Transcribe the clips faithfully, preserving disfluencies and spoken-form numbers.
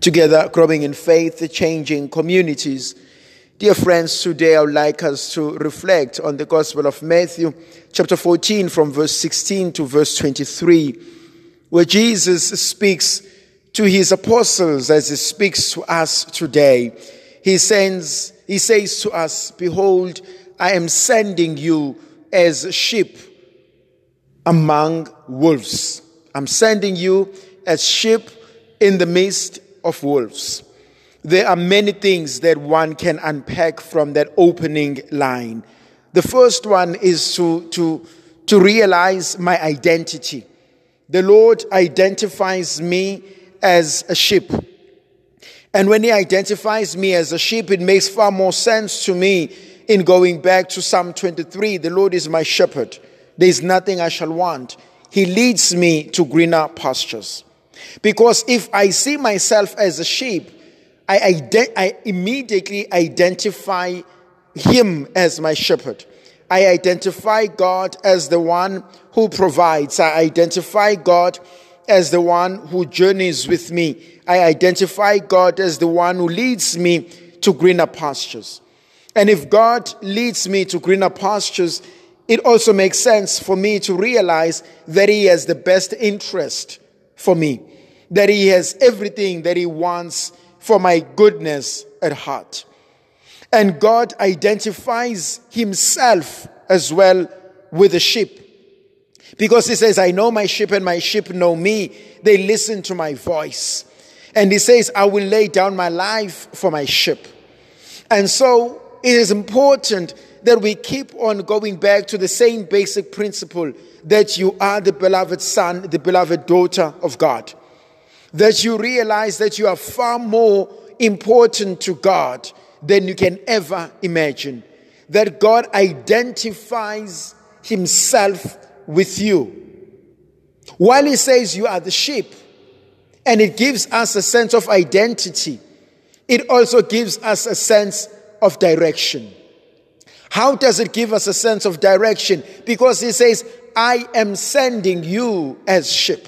Together, growing in faith, changing communities. Dear friends, today I would like us to reflect on the Gospel of Matthew, chapter fourteen, from verse sixteen to verse twenty-three, where Jesus speaks to his apostles as he speaks to us today. He sends, he says to us, "Behold, I am sending you as sheep among wolves. I'm sending you as sheep in the midst of wolves." There are many things that one can unpack from that opening line. The first one is to, to, to realize my identity. The Lord identifies me as a sheep. And when he identifies me as a sheep, it makes far more sense to me in going back to Psalm twenty-three. The Lord is my shepherd. There is nothing I shall want. He leads me to greener pastures. Because if I see myself as a sheep, I, ident- I immediately identify him as my shepherd. I identify God as the one who provides. I identify God as the one who journeys with me. I identify God as the one who leads me to greener pastures. And if God leads me to greener pastures, it also makes sense for me to realize that he has the best interest for me, that he has everything that he wants for my goodness at heart. And God identifies himself as well with the sheep, because he says, "I know my sheep and my sheep know me. They listen to my voice." And he says, "I will lay down my life for my sheep." And so it is important that we keep on going back to the same basic principle, that you are the beloved son, the beloved daughter of God. That you realize that you are far more important to God than you can ever imagine. That God identifies himself with you. While he says you are the sheep, and it gives us a sense of identity, it also gives us a sense of direction. How does it give us a sense of direction? Because he says, "I am sending you as sheep."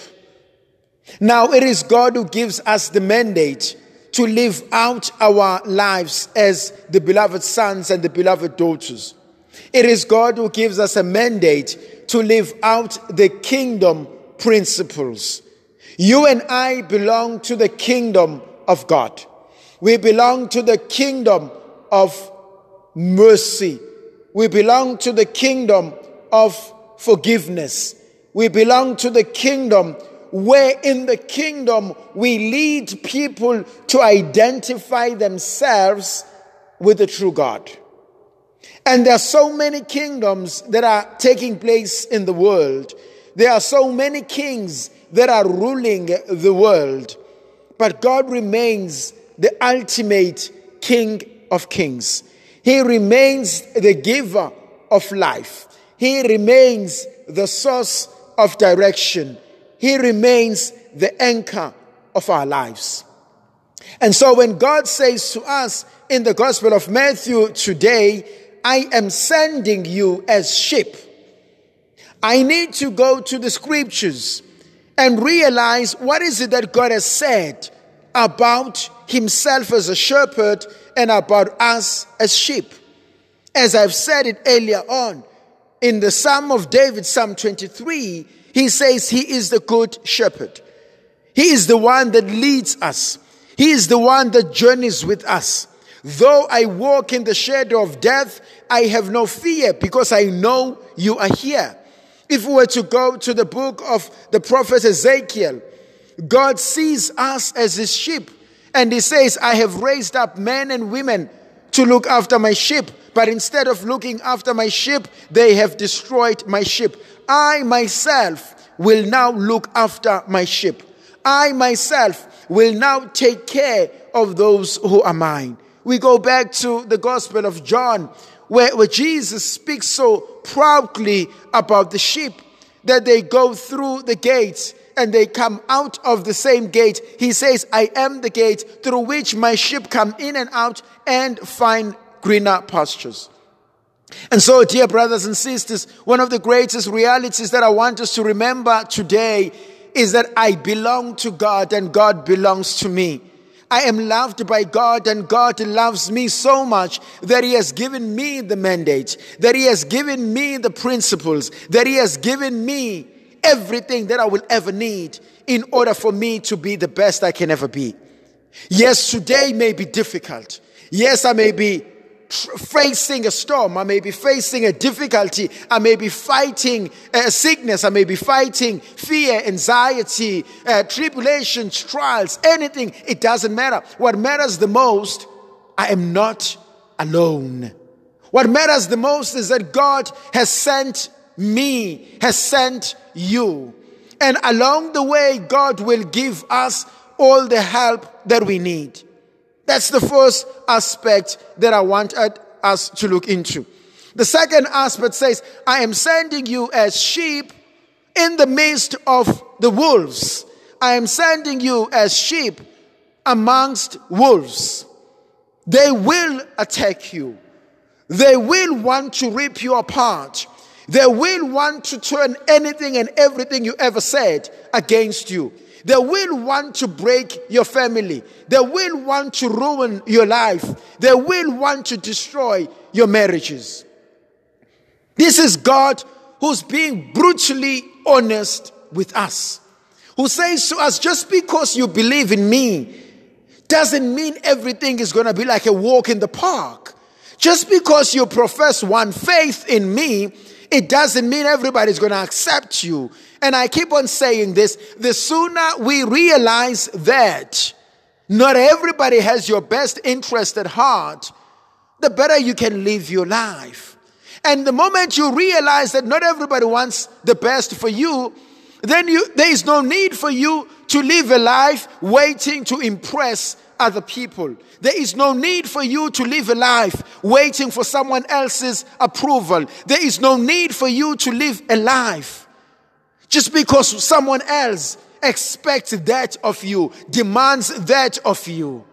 Now it is God who gives us the mandate to live out our lives as the beloved sons and the beloved daughters. It is God who gives us a mandate to live out the kingdom principles. You and I belong to the kingdom of God. We belong to the kingdom of mercy. We belong to the kingdom of forgiveness. We belong to the kingdom where in the kingdom we lead people to identify themselves with the true God. And there are so many kingdoms that are taking place in the world. There are so many kings that are ruling the world. But God remains the ultimate King of kings. He remains the giver of life. He remains the source of direction. He remains the anchor of our lives. And so when God says to us in the Gospel of Matthew today, "I am sending you as sheep," I need to go to the scriptures and realize what is it that God has said about himself as a shepherd and about us as sheep. As I've said it earlier on, in the Psalm of David, Psalm twenty-three, he says he is the good shepherd. He is the one that leads us. He is the one that journeys with us. "Though I walk in the shadow of death, I have no fear, because I know you are here." If we were to go to the book of the prophet Ezekiel, God sees us as his sheep. And he says, "I have raised up men and women to look after my sheep. But instead of looking after my sheep, they have destroyed my sheep. I myself will now look after my sheep. I myself will now take care of those who are mine." We go back to the Gospel of John, where, where Jesus speaks so proudly about the sheep, that they go through the gates and they come out of the same gate. He says, "I am the gate through which my sheep come in and out and find greener pastures." And so, dear brothers and sisters, one of the greatest realities that I want us to remember today is that I belong to God and God belongs to me. I am loved by God, and God loves me so much that He has given me the mandate, that He has given me the principles, that He has given me everything that I will ever need in order for me to be the best I can ever be. Yes, today may be difficult. Yes, I may be facing a storm. I may be facing a difficulty. I may be fighting uh, sickness. I may be fighting fear, anxiety, uh, tribulations, trials, anything. It doesn't matter. What matters the most, I am not alone. What matters the most is that God has sent me, has sent you. And along the way, God will give us all the help that we need. That's the first aspect that I want us to look into. The second aspect says, I am sending you as sheep in the midst of the wolves. I am sending you as sheep amongst wolves. They will attack you. They will want to rip you apart. They will want to turn anything and everything you ever said against you. They will want to break your family. They will want to ruin your life. They will want to destroy your marriages. This is God who's being brutally honest with us, who says to us, just because you believe in me doesn't mean everything is going to be like a walk in the park. Just because you profess one faith in me, it doesn't mean everybody's going to accept you. And I keep on saying this, the sooner we realize that not everybody has your best interest at heart, the better you can live your life. And the moment you realize that not everybody wants the best for you, then you, there is no need for you to live a life waiting to impress other people. There is no need for you to live a life waiting for someone else's approval. There is no need for you to live a life just because someone else expects that of you, demands that of you.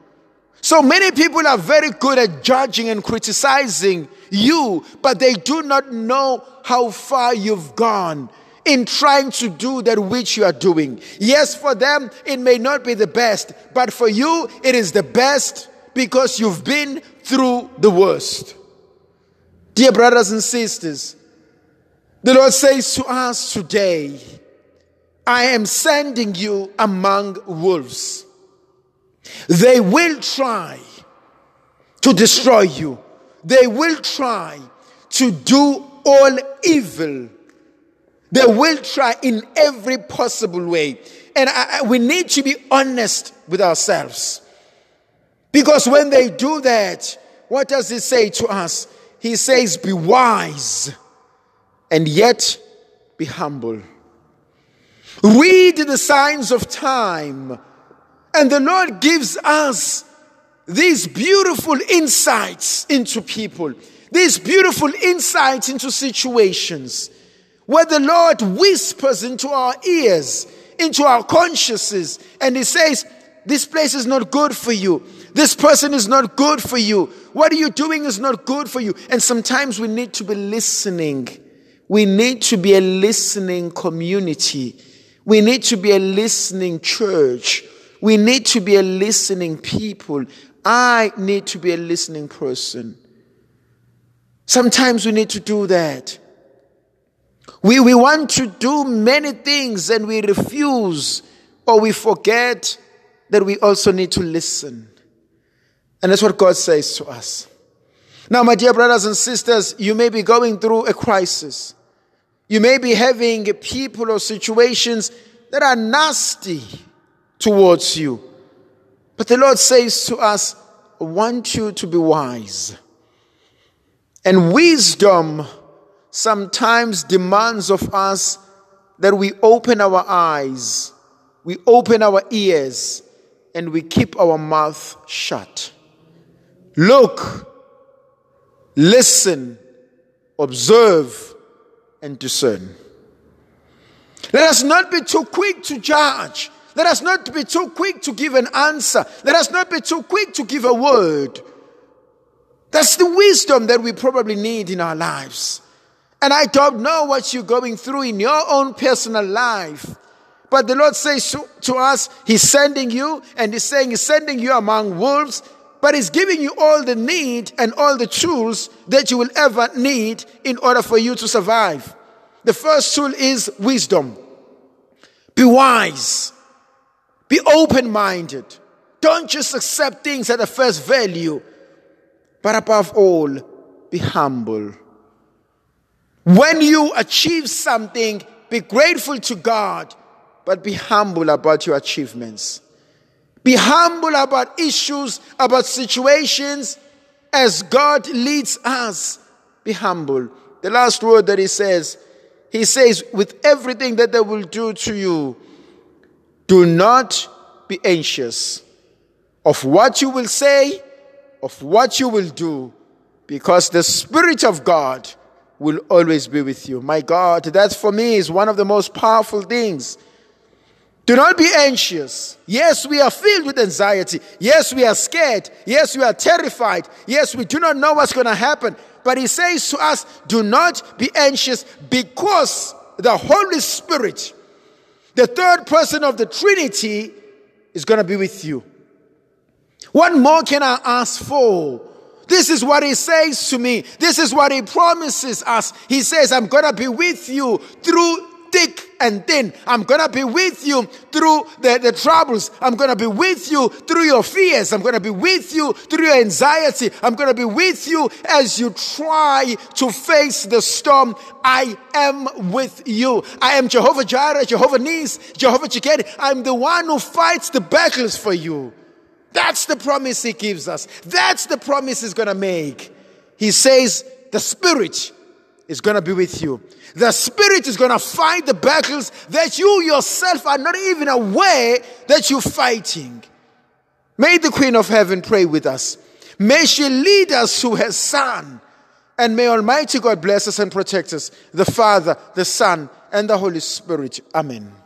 So many people are very good at judging and criticizing you, but they do not know how far you've gone in trying to do that which you are doing. Yes, for them, it may not be the best, but for you, it is the best because you've been through the worst. Dear brothers and sisters, the Lord says to us today, I am sending you among wolves. They will try to destroy you. They will try to do all evil. They will try in every possible way. And I, I, we need to be honest with ourselves. Because when they do that, what does He say to us? He says, be wise and yet be humble. Read the signs of time. And the Lord gives us these beautiful insights into people, these beautiful insights into situations, where the Lord whispers into our ears, into our consciences, and He says, this place is not good for you. This person is not good for you. What are you doing is not good for you. And sometimes we need to be listening. We need to be a listening community. We need to be a listening church. We need to be a listening people. I need to be a listening person. Sometimes we need to do that. We, we want to do many things and we refuse, or we forget that we also need to listen. And that's what God says to us. Now, my dear brothers and sisters, you may be going through a crisis. You may be having people or situations that are nasty towards you. But the Lord says to us, I want you to be wise. And wisdom sometimes demands of us that we open our eyes, we open our ears, and we keep our mouth shut. Look, listen, observe, and discern. Let us not be too quick to judge. Let us not be too quick to give an answer. Let us not be too quick to give a word. That's the wisdom that we probably need in our lives. And I don't know what you're going through in your own personal life, But the Lord says to us, He's sending you, and He's saying He's sending you among wolves, but He's giving you all the need and all the tools that you will ever need in order for you to survive. The first tool is wisdom. Be wise. Be open-minded. Don't just accept things at the first value. But above all, be humble. When you achieve something, be grateful to God, but be humble about your achievements. Be humble about issues, about situations, as God leads us. Be humble. The last word that he says, he says, with everything that they will do to you, do not be anxious of what you will say, of what you will do, because the Spirit of God will always be with you. My God, that for me is one of the most powerful things. Do not be anxious. Yes, we are filled with anxiety. Yes, we are scared. Yes, we are terrified. Yes, we do not know what's going to happen. But he says to us, do not be anxious, because the Holy Spirit, the third person of the Trinity, is going to be with you. What more can I ask for? This is what he says to me. This is what he promises us. He says, I'm going to be with you through thick and thin. I'm going to be with you through the, the troubles. I'm going to be with you through your fears. I'm going to be with you through your anxiety. I'm going to be with you as you try to face the storm. I am with you. I am Jehovah Jireh, Jehovah Nissi, Jehovah Chiket. I'm the one who fights the battles for you. That's the promise he gives us. That's the promise he's going to make. He says the Spirit is going to be with you. The Spirit is going to fight the battles that you yourself are not even aware that you're fighting. May the Queen of Heaven pray with us. May she lead us to her Son. And may Almighty God bless us and protect us, the Father, the Son, and the Holy Spirit. Amen.